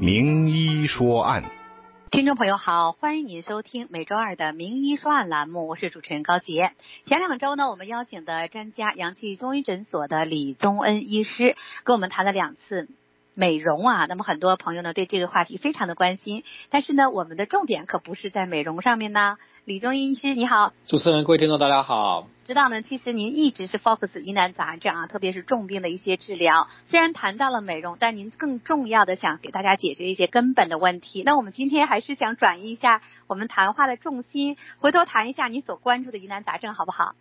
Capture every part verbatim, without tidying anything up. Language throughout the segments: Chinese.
名医说案。听众朋友好，欢迎您收听每周二的名医说案栏目，我是主持人高洁。前两周呢，我们邀请的专家阳气中医诊所的李宗恩医师跟我们谈了两次美容啊，那么很多朋友呢对这个话题非常的关心，但是呢我们的重点可不是在美容上面呢。李宗恩医师你好。主持人各位听众大家好。知道呢，其实您一直是 focus 疑难杂症啊，特别是重病的一些治疗，虽然谈到了美容，但您更重要的想给大家解决一些根本的问题。那我们今天还是想转移一下我们谈话的重心，回头谈一下你所关注的疑难杂症好不好？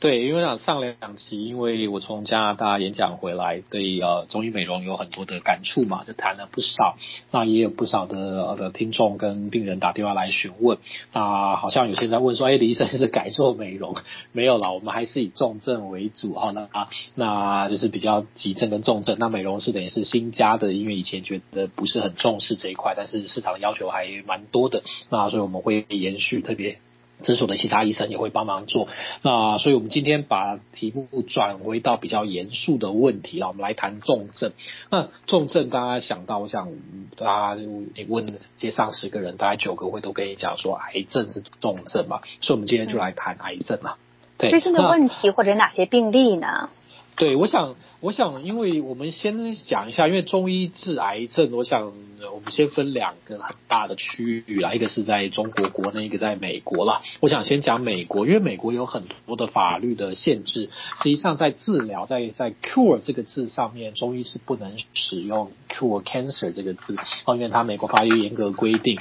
对，因为我上两期，因为我从加拿大演讲回来，对呃中医美容有很多的感触嘛，就谈了不少。那也有不少的的听众跟病人打电话来询问，那好像有些人在问说，哎，李医生是改做美容？没有啦，我们还是以重症为主哈、哦。那啊，那就是比较急症跟重症。那美容是等于是新加的，因为以前觉得不是很重视这一块，但是市场的要求还蛮多的。那所以我们会延续特别。诊所的其他医生也会帮忙做，那所以我们今天把题目转回到比较严肃的问题啦，我们来谈重症。那重症大家想到，我想大家你问街上十个人，大概九个会都跟你讲说癌症是重症嘛，所以我们今天就来谈癌症嘛。对，最近的问题或者哪些病例呢？对，我想我想因为我们先讲一下，因为中医治癌症，我想我们先分两个很大的区域啦，一个是在中国国内，一个在美国啦。我想先讲美国，因为美国有很多的法律的限制，实际上在治疗在在 cure 这个字上面，中医是不能使用 cure cancer 这个字，因为它美国法律严格规定，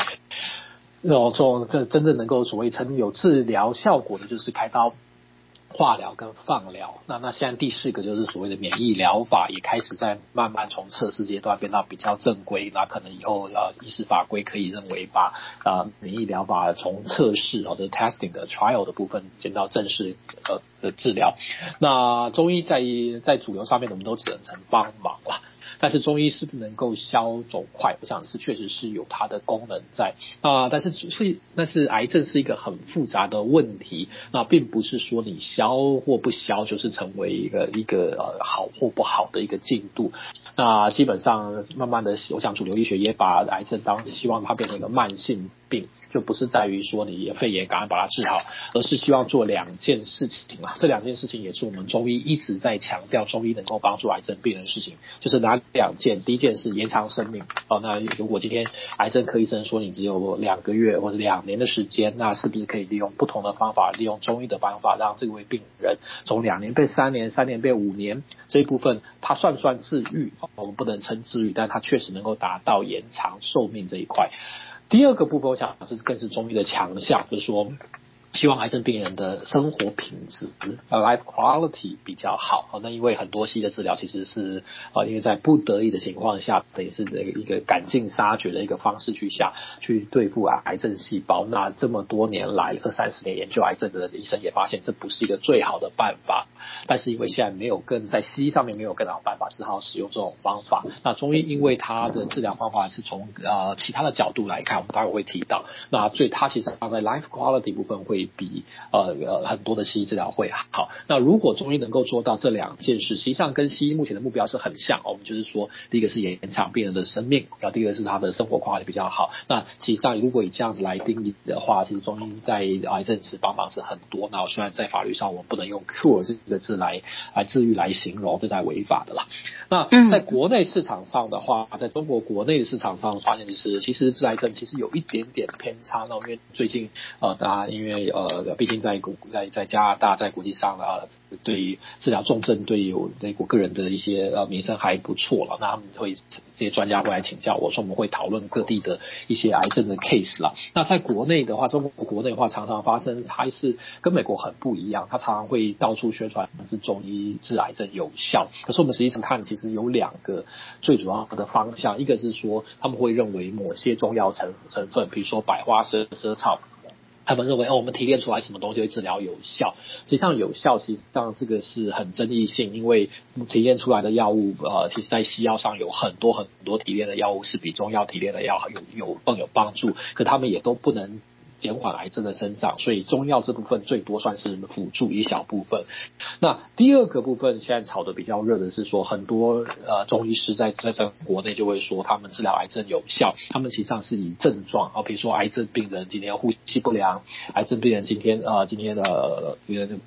然后做这真正能够所谓称有治疗效果的就是开刀、化疗跟放疗。那那现在第四个就是所谓的免疫疗法，也开始在慢慢从测试阶段变到比较正规。那可能以后呃医师法规可以认为把呃免疫疗法从测试或者 testing 的 trial 的部分进到正式呃的治疗。那中医在在主流上面我们都只能帮忙了，但是中医是不能够消肿块，我想是确实是有它的功能在。那、呃、但是但是癌症是一个很复杂的问题，那并不是说你消或不消就是成为一个一个呃好或不好的一个进度。那、呃、基本上慢慢的，我想主流医学也把癌症当希望它变成一个慢性病，就不是在于说你肺炎赶快把它治好，而是希望做两件事情啊。这两件事情也是我们中医一直在强调，中医能够帮助癌症病人的事情就是拿两件。第一件是延长生命、哦、那如果今天癌症科医生说你只有两个月或者两年的时间，那是不是可以利用不同的方法，利用中医的方法，让这位病人从两年变三年，三年变五年，这一部分它算不算治愈、哦、我们不能称治愈，但它确实能够达到延长寿命这一块。第二个部分我想是更是中医的强项，就是说希望癌症病人的生活品质 life quality 比较好。那因为很多西医的治疗其实是呃，因为在不得已的情况下，等于是一个赶尽杀绝的一个方式去下去对付癌症细胞。那这么多年来二三十年研究癌症的医生也发现这不是一个最好的办法，但是因为现在没有更在西医上面没有更好的办法，只好使用这种方法。那中医因为它的治疗方法是从呃其他的角度来看，我们待会会提到，那所以它其实它在 life quality 部分会比呃呃很多的西医治疗会好。那如果中医能够做到这两件事，实际上跟西医目前的目标是很像。我们就是说，第一个是延长病人的生命，然后第二个是他的生活况也比较好。那实际上如果以这样子来定义的话，其实中医在癌症是帮忙是很多。那虽然在法律上我们不能用 cure 这个字来来治愈来形容，这才违法的啦。那在国内市场上的话，在中国国内的市场上发现就是，其实治癌症其实有一点点偏差。那因为最近呃大家因为呃，毕竟在国在在加拿大在国际上啊，对于治疗重症对于那我个人的一些呃名声还不错了。那他们会这些专家会来请教我，说我们会讨论各地的一些癌症的 case 啦。那在国内的话，中国国内的话常常发生，它是跟美国很不一样，它常常会到处宣传是中医治癌症有效。可是我们实际上看，其实有两个最主要的方向，一个是说他们会认为某些中药成成分，比如说百花蛇蛇草。他们认为、哦、我们提炼出来什么东西会治疗有效，实际上有效实际上这个是很争议性，因为提炼出来的药物呃，其实在西药上有很多很多提炼的药物是比中药提炼的药有有更有帮助，可他们也都不能减缓癌症的生长，所以中药这部分最多算是辅助一小部分。那第二个部分现在炒得比较热的是说，很多呃中医师在在在国内就会说他们治疗癌症有效，他们其实上是以症状啊，比如说癌症病人今天呼吸不良，癌症病人今天呃今天的、呃、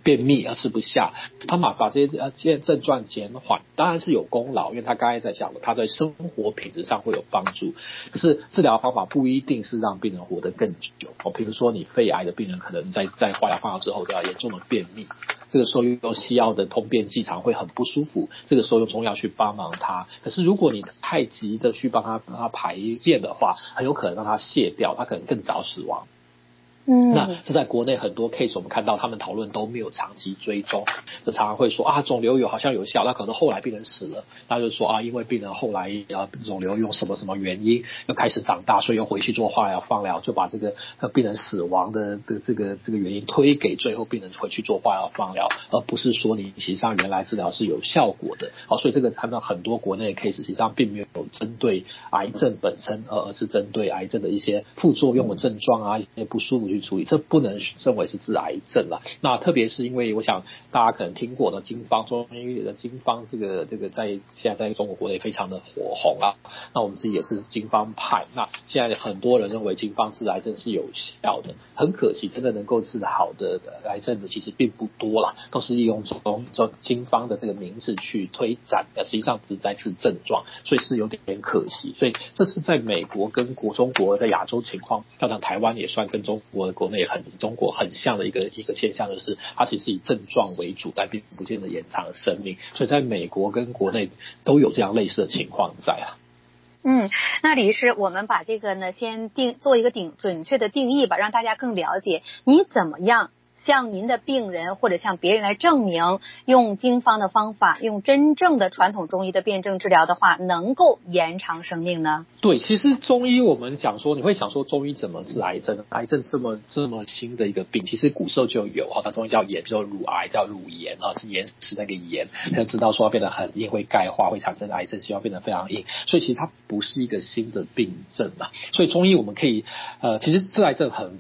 便秘啊吃不下，他们把这些呃这些症状减缓，当然是有功劳，因为他刚才在讲了，他对生活品质上会有帮助。可是治疗方法不一定是让病人活得更久哦，比如说你肺癌的病人可能在在化疗、放疗之后对吧，严重的便秘，这个时候用西药的通便剂常会很不舒服，这个时候用中药去帮忙他。可是如果你太急的去帮他帮他排便的话，很有可能让他泻掉，他可能更早死亡。嗯，那这在国内很多 case 我们看到他们讨论都没有长期追踪，就常常会说啊肿瘤有好像有效，那可能后来病人死了，那就说啊因为病人后来啊肿瘤用什么什么原因又开始长大，所以又回去做化疗放疗，就把这个病人死亡的的这个这个原因推给最后病人回去做化疗放疗，而不是说你实际上原来治疗是有效果的。好，所以这个看到很多国内的 case 实际上并没有针对癌症本身，而是针对癌症的一些副作用的症状啊一些不舒服去处理，这不能认为是治癌症啦。那特别是因为我想大家可能听过的经方，中医的经方这个这个在现在在中国国内非常的火红啊。那我们自己也是经方派，那现在很多人认为经方治癌症是有效的，很可惜真的能够治好的癌症的其实并不多啦，都是利用中经方的这个名字去推展，实际上只在治症状，所以是有点可惜。所以这是在美国跟国中国在亚洲情况，要讲台湾也算跟中国国内很中国很像的一个一个现象，就是它其实以症状为主，但并不见得延长生命，所以在美国跟国内都有这样类似的情况在啊。嗯，那李医师，我们把这个呢先定做一个定准确的定义吧，让大家更了解你怎么样向您的病人或者向别人来证明用经方的方法，用真正的传统中医的辩证治疗的话能够延长生命呢？对，其实中医我们讲说，你会想说中医怎么治癌症，癌症这么这么新的一个病，其实古时候就有，它中医叫炎，比如说乳癌叫乳炎，是炎是那个炎，要知道说要变得很硬会钙化会产生癌症，希望变得非常硬，所以其实它不是一个新的病症啊。所以中医我们可以呃，其实治癌症很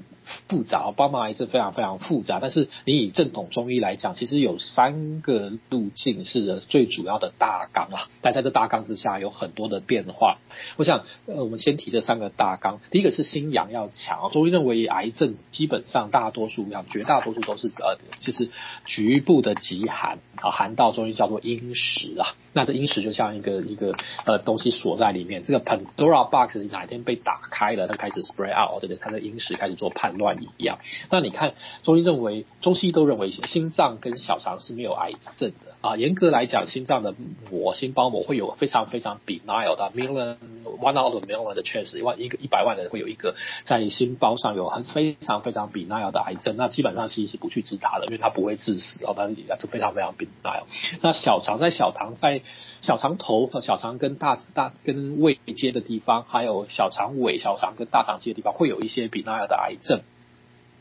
复杂，包括癌症非常非常复杂，但是你以正统中医来讲，其实有三个路径是最主要的大纲啊，但在这大纲之下有很多的变化。我想呃，我们先提这三个大纲，第一个是心阳要强，中医认为癌症基本上大多数绝大多数都是呃，就是局部的极寒啊，寒到中医叫做阴实啊，那这阴实就像一个一个呃东西锁在里面，这个 Pandora box 哪天被打开了，它开始 spread out， 这个它的阴实开始做判乱一样。那你看中医认为，中西医都认为心脏跟小肠是没有癌症的啊，严格来讲心脏的膜心包膜会有非常非常 benign 的 million one out of million 的 chance， 一个一百万人会有一个在心包上有很非常非常 benign 的癌症，那基本上西医是不去治它的，因为它不会致死哦，它就非常非常 benign。 那小肠在小肠在小肠头小肠跟大大跟胃接的地方，还有小肠尾小肠跟大肠接的地方会有一些 benign 的癌症，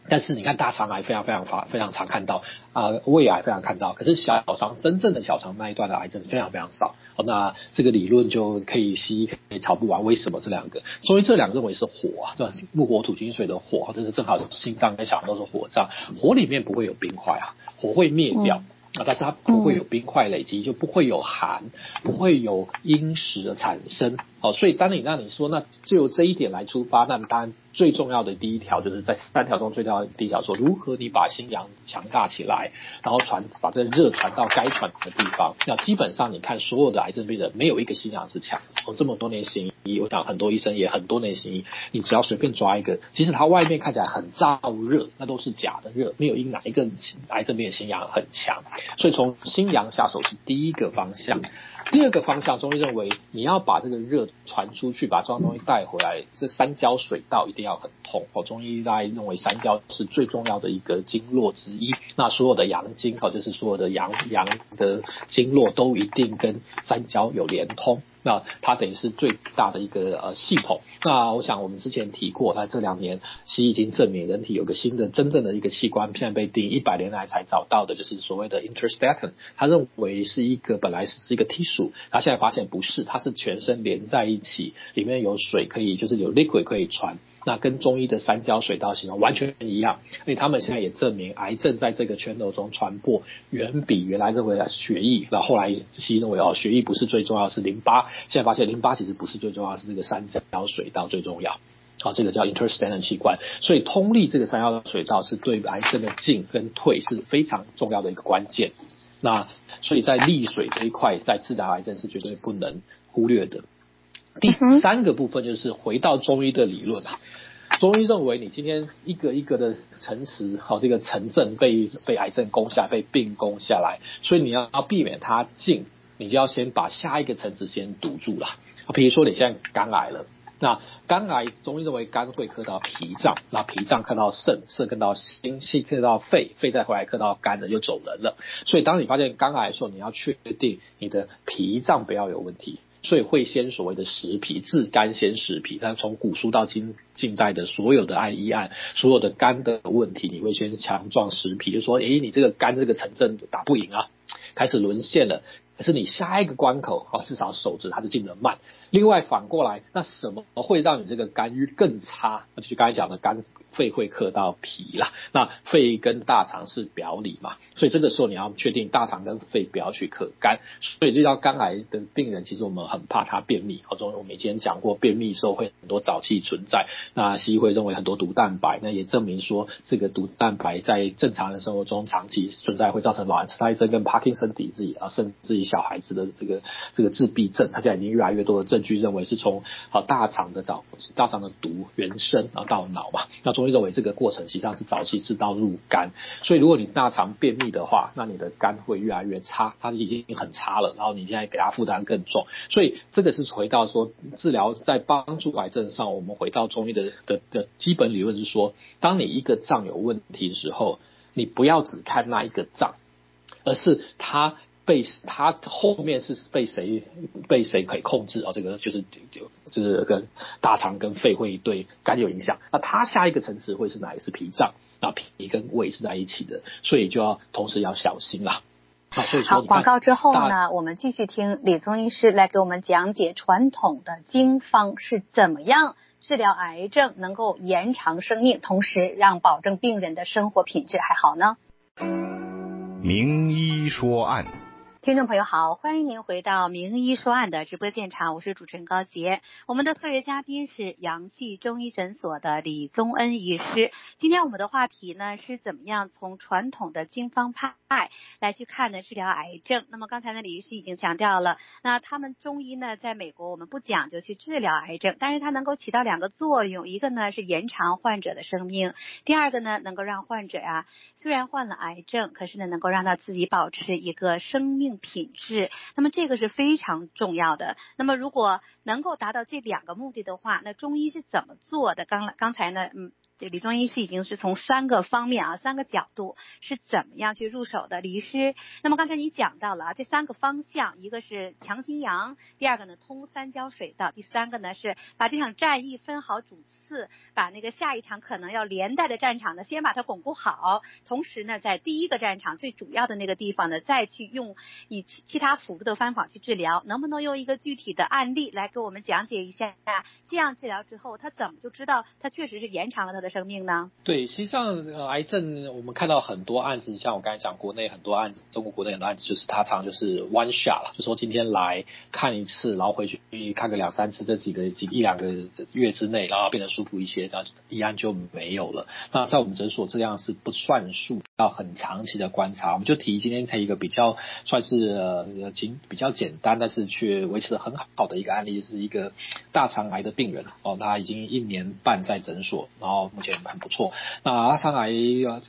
但是你看大肠癌非常非常非常常看到啊、呃，胃癌非常看到，可是小肠真正的小肠那一段的癌症非常非常少、哦、那这个理论就可以西医可以吵不完，为什么这两个中医这两个认为是火啊，木火土金水的火，这是正好心脏跟小肠都是火葬，火里面不会有冰块啊，火会灭掉、嗯啊、但是它不会有冰块累积，就不会有寒，不会有阴实的产生、哦、所以当你让你说那就由这一点来出发，那当然最重要的第一条就是在三条中最重要的第一条说，如何你把心阳强大起来，然后传把这热传到该传的地方。那基本上你看所有的癌症病人没有一个心阳是强，我这么多年行医，我想很多医生也很多年行医，你只要随便抓一个，即使他外面看起来很燥热，那都是假的热，没有哪一个癌症病人心阳很强，所以从心阳下手是第一个方向。第二个方向中医认为你要把这个热传出去，把这样东西带回来，这三焦水道一定要很通、哦、中医大概认为三焦是最重要的一个经络之一，那所有的阳经、哦、就是所有的阳阳的经络都一定跟三焦有连通，那它等于是最大的一个呃系统。那我想我们之前提过，那这两年西医已经证明人体有个新的真正的一个器官，现在被定一百年来才找到的，就是所谓的 Interstaten， 它认为是一个本来是一个 tissue 术，他现在发现不是，它是全身连在一起，里面有水可以，就是有 liquid 可以传，那跟中医的三焦水道系统完全一样。所以他们现在也证明癌症在这个圈头中传播远比原来认为血液，那后来西医认为哦，血液不是最重要，是淋巴，现在发现淋巴其实不是最重要，是这个三焦水道最重要。好、哦，这个叫 interstaten 器官，所以通力这个三焦水道是对癌症的进跟退是非常重要的一个关键。那所以在利水这一块，在治疗癌症是绝对不能忽略的。第三个部分就是回到中医的理论，中医认为你今天一个一个的城池，好、哦、这个城镇被被癌症攻下，被病攻下来，所以你要避免它进，你就要先把下一个城池先堵住了。比如说你现在肝癌了。那肝癌，中医认为肝会克到脾脏，那脾脏克到肾，肾克到心，心克到肺，肺再回来克到肝的，就走人了。所以当你发现肝癌的时候，你要确定你的脾脏不要有问题。所以会先所谓的食脾，治肝先食脾。但从古书到今近代的所有的案医案，所有的肝的问题，你会先强壮食脾，就说，诶，你这个肝这个城镇打不赢啊，开始沦陷了。可是你下一个关口、哦、至少守着它就进得慢。另外反过来，那什么会让你这个肝郁更差？就是刚才讲的肝肺会克到脾啦，那肺跟大肠是表里嘛，所以这个时候你要确定大肠跟肺不要去克肝。所以遇到肝癌的病人，其实我们很怕他便秘，好，我们以前讲过便秘的时候会很多沼气存在，那西医会认为很多毒蛋白，那也证明说这个毒蛋白在正常的生活中长期存在会造成老人痴呆症跟帕金森体质，甚至于小孩子的这个这个自闭症，他现在已经越来越多的证据认为是从大肠的沼大肠的毒原生到脑嘛，那中医认为这个过程实际上是早期治到入肝，所以如果你大肠便秘的话，那你的肝会越来越差，它已经很差了，然后你现在给它负担更重，所以这个是回到说治疗在帮助癌症上，我们回到中医的的的基本理论是说，当你一个脏有问题的时候，你不要只看那一个脏，而是它被它后面是被谁被谁可以控制啊、哦？这个就是就就是跟大肠跟肺会对肝有影响。那它下一个层次会是哪一个？是脾脏，那脾跟胃是在一起的，所以就要同时要小心啦。啊、所以说好，广告之后呢，我们继续听李宗医师来给我们讲解传统的经方是怎么样治疗癌症，能够延长生命，同时让保证病人的生活品质还好呢。名医说案。听众朋友好，欢迎您回到名医说案的直播现场，我是主持人高洁。我们的特约嘉宾是阳系中医诊所的李宗恩医师。今天我们的话题呢是怎么样从传统的经方派来去看呢治疗癌症。那么刚才呢李医师已经强调了，那他们中医呢在美国我们不讲究去治疗癌症，但是它能够起到两个作用，一个呢是延长患者的生命，第二个呢能够让患者啊虽然患了癌症，可是呢能够让他自己保持一个生命品质，那么这个是非常重要的。那么如果能够达到这两个目的的话，那中医是怎么做的？刚刚才呢，嗯，李宗医师已经是从三个方面啊，三个角度是怎么样去入手的，李医师。那么刚才你讲到了啊，这三个方向，一个是强心阳，第二个呢通三焦水道，第三个呢是把这场战役分好主次，把那个下一场可能要连带的战场呢，先把它巩固好，同时呢在第一个战场最主要的那个地方呢，再去用以其他辅助的方法去治疗。能不能用一个具体的案例来给我们讲解一下，这样治疗之后他怎么就知道他确实是延长了他的生命呢？对，实际上、呃、癌症我们看到很多案子，像我刚才讲国内很多案子，中国国内很多案子就是他常就是 one shot， 就说今天来看一次，然后回去看个两三次，这几个几一两个月之内，然后变得舒服一些，然后一案就没有了。那在我们诊所这样是不算数，要很长期的观察。我们就提今天才一个比较算是呃比较简单，但是却维持得很好的一个案例，就是一个大肠癌的病人哦，他已经一年半在诊所，然后目前很不错。那大肠癌，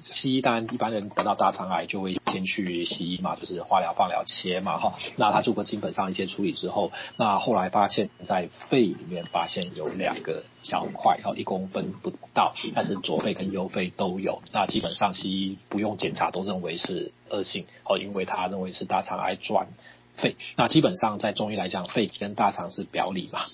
西医当然一般人得到大肠癌就会先去西医嘛，就是化疗、放疗、切嘛哈。那他做过基本上一些处理之后，那后来发现在肺里面发现有两个小块，一公分不到，但是左肺跟右肺都有。那基本上西医不用检查都认为是恶性哦，因为他认为是大肠癌转肺。那基本上在中医来讲，肺跟大肠是表里嘛。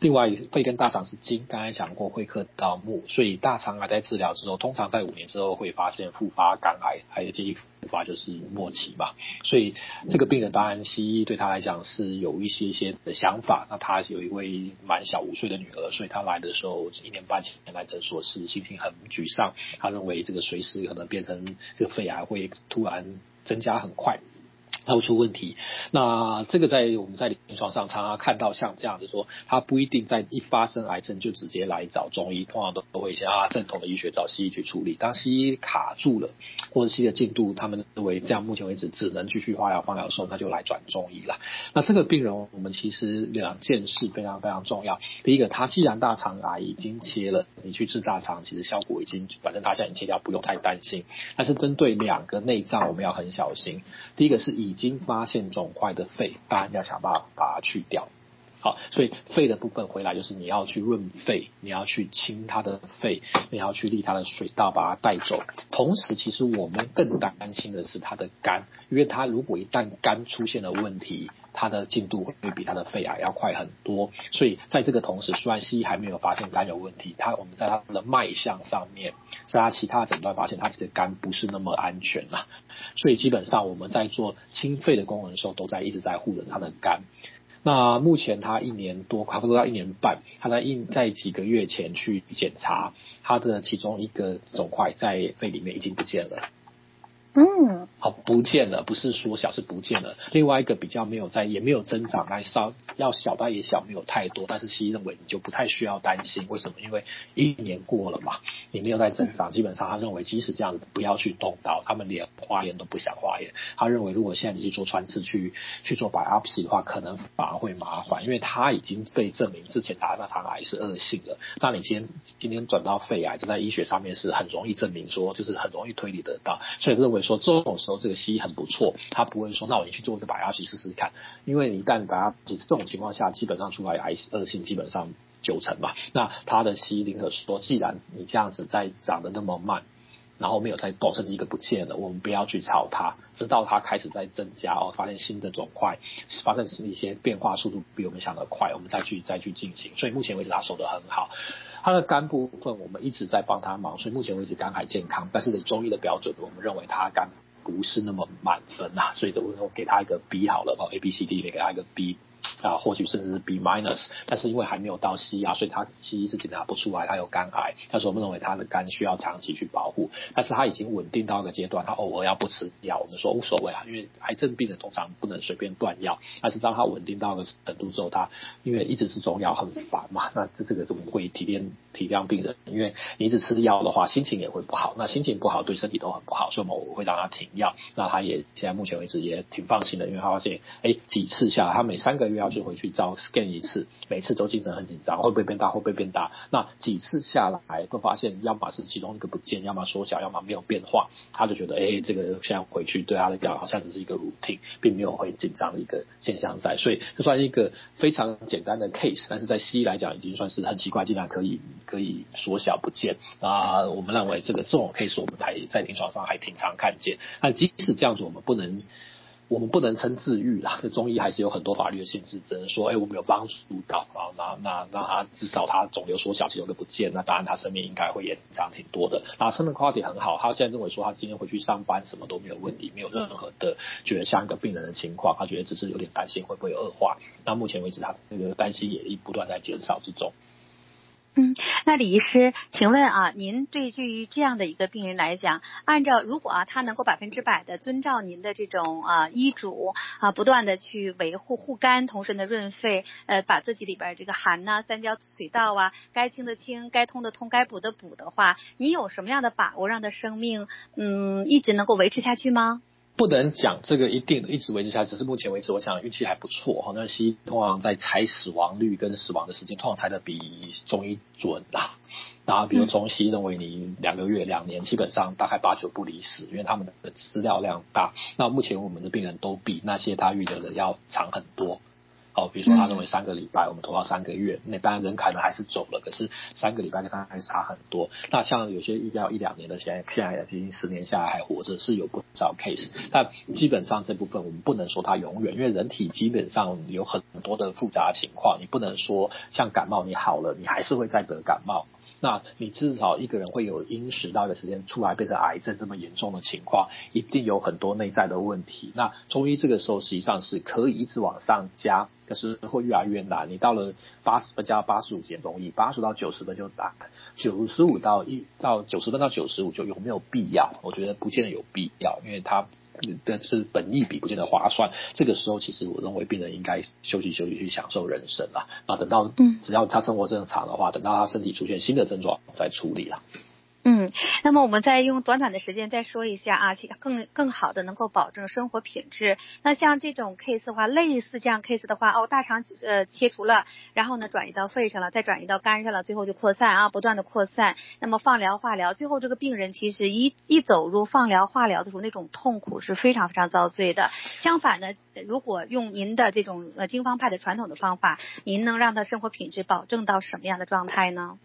另外，肺跟大肠是经，刚才讲过会克到木，所以大肠癌在治疗之后，通常在五年之后会发现复发肝癌，还有建议复发就是末期嘛。所以这个病人当然西医对他来讲是有一些些的想法。那他有一位蛮小五岁的女儿，所以他来的时候一年半前来诊所是心情很沮丧，他认为这个随时可能变成这个肺癌会突然增加很快，它会出问题。那这个在我们在临床上常常看到像这样子说，它不一定在一发生癌症就直接来找中医，通常都会先啊正统的医学找西医去处理。当西医卡住了，或者西医的进度他们认为这样目前为止只能继续化疗放疗的时候，那就来转中医了。那这个病人我们其实两件事非常非常重要。第一个，他既然大肠癌已经切了，你去治大肠其实效果已经，反正他现在已经切掉，不用太担心。但是针对两个内脏我们要很小心。第一个是以已经发现肿块的肺，当然要想办法把它去掉。好，所以肺的部分回来就是你要去润肺，你要去清它的肺，你要去利它的水道把它带走。同时其实我们更担心的是它的肝，因为它如果一旦肝出现了问题，它的进度会比它的肺癌要快很多。所以在这个同时，虽然西医还没有发现肝有问题，它我们在它的脉象上面，在它其他诊断发现它的肝不是那么安全啦。所以基本上我们在做清肺的功能的时候，都在一直在护着它的肝。那目前他一年多，差不多到一年半，他在一在几个月前去检查，他的其中一个肿块在肺里面已经不见了。嗯，好，不见了，不是缩小，是不见了。另外一个比较没有在，也没有增长，但稍要小，但也小，没有太多。但是西医认为你就不太需要担心，为什么？因为一年过了嘛，你没有在增长，基本上他认为即使这样子不要去动刀，他们连化验都不想化验。他认为如果现在你去做穿刺去去做 biopsy 的话，可能反而会麻烦，因为他已经被证明之前大肠癌是恶性的。那你今天今天转到肺癌，这在医学上面是很容易证明说，就是很容易推理得到，所以认为说这种时候这个西医很不错，他不会说那我去做一个把牙齿试试看，因为你一旦把牙齿这种情况下，基本上出来癌恶性基本上九成嘛。那他的西医宁可说，既然你这样子在长得那么慢，然后没有在动，甚至一个不见了，我们不要去吵它，直到它开始在增加哦，发现新的肿块，发现一些变化速度比我们想的快，我们再去再去进行。所以目前为止他守得很好，他的肝部分我们一直在帮他忙，所以目前为止肝还健康。但是中医的标准，我们认为他肝不是那么满分啦、啊，所以我给他一个 B 好了，哦 A B C D 给他一个 B。啊，或许甚至是 B minus， 但是因为还没有到西啊，所以他西医是检查不出来他有肝癌，但是我们认为他的肝需要长期去保护，但是他已经稳定到一个阶段，他偶尔要不吃药，我们说无所谓啊，因为癌症病人通常不能随便断药，但是当他稳定到一个程度之后，他因为一直吃中药很烦嘛，那这这个我们会体谅体谅病人，因为你一直吃药的话，心情也会不好，那心情不好对身体都很不好，所以我们会让他停药，那他也现在目前为止也挺放心的，因为他发现哎几次下来，他每三个月要去回去照 scan 一次，每次都精神很紧张，会不会变大，会不会变大？那几次下来都发现，要么是其中一个不见，要么缩小，要么没有变化，他就觉得，哎、欸，这个现在回去对他来讲好像只是一个 routine， 并没有会紧张的一个现象在，所以就算一个非常简单的 case， 但是在西医来讲已经算是很奇怪，竟然可以可以缩小不见啊！我们认为这个这种 case 我们还在临床上还挺常看见，那即使这样子，我们不能。我们不能称治愈啦，中医还是有很多法律的限制，只能说，哎、欸，我们有帮助到，那那那他至少他肿瘤缩小，其中一个不见，那当然他生命应该会延长挺多的。那生命 quality 很好，他现在认为说他今天回去上班什么都没有问题，没有任何的觉得像一个病人的情况，他觉得只是有点担心会不会有恶化。那目前为止，他这个担心也不断在减少之中。嗯，那李医师，请问啊，您对于这样的一个病人来讲，按照如果啊他能够百分之百的遵照您的这种啊医嘱啊，不断的去维护护肝，同时呢润肺，呃，把自己里边这个寒呐、啊、三焦水道啊，该清的清，该通的通，该补的补的话，你有什么样的把握让他生命嗯一直能够维持下去吗？不能讲这个一定一直维持下来，只是目前为止我想运气还不错。那西医通常在猜死亡率跟死亡的时间，通常猜的比中医准啦、啊。然后比如中西医认为你两个月两年基本上大概八九不离十，因为他们的资料量大。那目前我们的病人都比那些他预留的要长很多。哦，比如说他认为三个礼拜，我们投到三个月，那当然人可能还是走了，可是三个礼拜跟三个月差很多。那像有些要一两年的，现在现在已经十年下来还活着，是有不少 case。但基本上这部分我们不能说它永远，因为人体基本上有很多的复杂情况，你不能说像感冒你好了，你还是会再得感冒。那你至少一个人会有因时到一个时间出来变成癌症这么严重的情况，一定有很多内在的问题。那中医这个时候实际上是可以一直往上加，可是会越来越难。你到了八十分加八十五节容易，八十到九十分就难，95到1到90分到95就有没有必要？我觉得不见得有必要，因为它但是本益比不见得划算。这个时候其实我认为病人应该休息休息，去享受人生啦。那等到只要他生活正常的话，等到他身体出现新的症状再处理啦。嗯，那么我们再用短短的时间再说一下啊，更更好的能够保证生活品质。那像这种 case 的话，类似这样 case 的话，哦，大肠呃切除了，然后呢转移到肺上了，再转移到肝上了，最后就扩散啊，不断的扩散。那么放疗、化疗，最后这个病人其实一一走入放疗、化疗的时候，那种痛苦是非常非常遭罪的。相反呢，如果用您的这种呃经方派的传统的方法，您能让他生活品质保证到什么样的状态呢？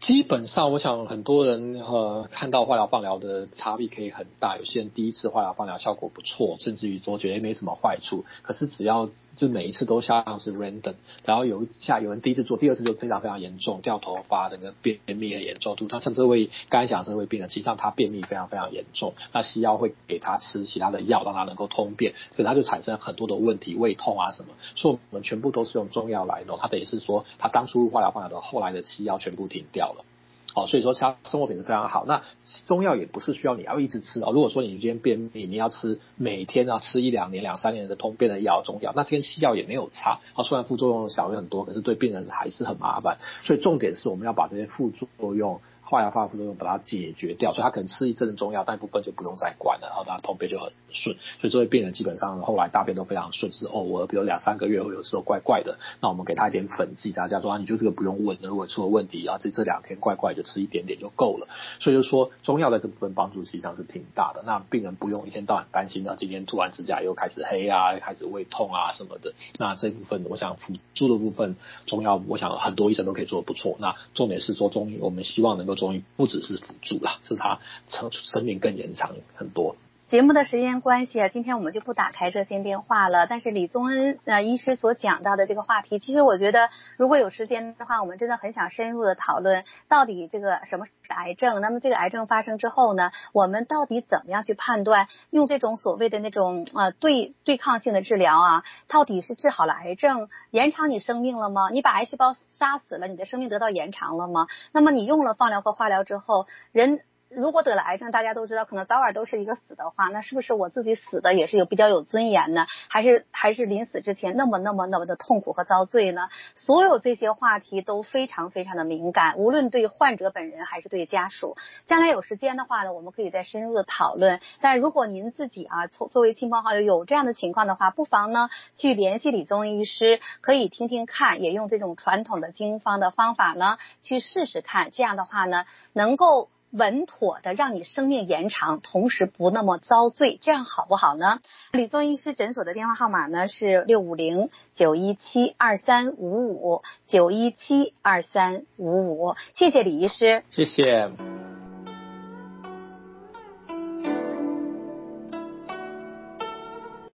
基本上我想很多人呃看到化疗放疗的差别可以很大，有些人第一次化疗放疗效果不错，甚至于都觉得没什么坏处，可是只要就每一次都像是 random， 然后有下有人第一次做，第二次就非常非常严重，掉头发，整个便秘的严重度，他甚至会刚才讲这位病人，其实上他便秘非常非常严重，那西药会给他吃其他的药让他能够通便，可他就产生很多的问题，胃痛啊什么，所以我们全部都是用中药来弄，他等于是说他当初化疗放疗的后来的西药全部停掉。哦，所以说他生活品质非常好。那中药也不是需要你要一直吃哦。如果说你今天便秘，你要吃每天要吃一两年、两三年的通便的药中药，那这跟西药也没有差。哦，虽然副作用小了很多，可是对病人还是很麻烦。所以重点是我们要把这些副作用、化疗、化疗副作用把它解决掉。所以他可能吃一阵中药，但部分就不用再管了，然后他通便就很顺。所以这位病人基本上后来大便都非常顺，是哦，我比如两三个月，我有时候怪怪的，那我们给他一点粉剂，大家说啊，你就这个不用问，如果出了问题，然后这这两天怪怪的。就吃一点点就够了，所以就说中药在这部分帮助实际上是挺大的，那病人不用一天到晚担心啊，今天突然指甲又开始黑啊，开始胃痛啊什么的。那这部分我想辅助的部分中药，我想很多医生都可以做得不错。那重点是说中医，我们希望能够中医不只是辅助啦，是它生命更延长很多。节目的时间关系啊，今天我们就不打开热线电话了。但是李宗恩呃医师所讲到的这个话题，其实我觉得如果有时间的话，我们真的很想深入的讨论到底这个什么是癌症，那么这个癌症发生之后呢，我们到底怎么样去判断，用这种所谓的那种呃对对抗性的治疗啊，到底是治好了癌症，延长你生命了吗？你把癌细胞杀死了，你的生命得到延长了吗？那么你用了放疗和化疗之后，人如果得了癌症，大家都知道可能早晚都是一个死的话，那是不是我自己死的也是有比较有尊严呢？还是还是临死之前那么那么那么的痛苦和遭罪呢？所有这些话题都非常非常的敏感，无论对患者本人还是对家属。将来有时间的话呢，我们可以再深入的讨论。但如果您自己啊作为亲朋好友有这样的情况的话，不妨呢去联系李宗医师，可以听听看，也用这种传统的经方的方法呢去试试看，这样的话呢能够稳妥的让你生命延长，同时不那么遭罪，这样好不好呢？李宗医师诊所的电话号码呢是六五零九一七二三五五，九一七二三五五。谢谢李医师，谢谢。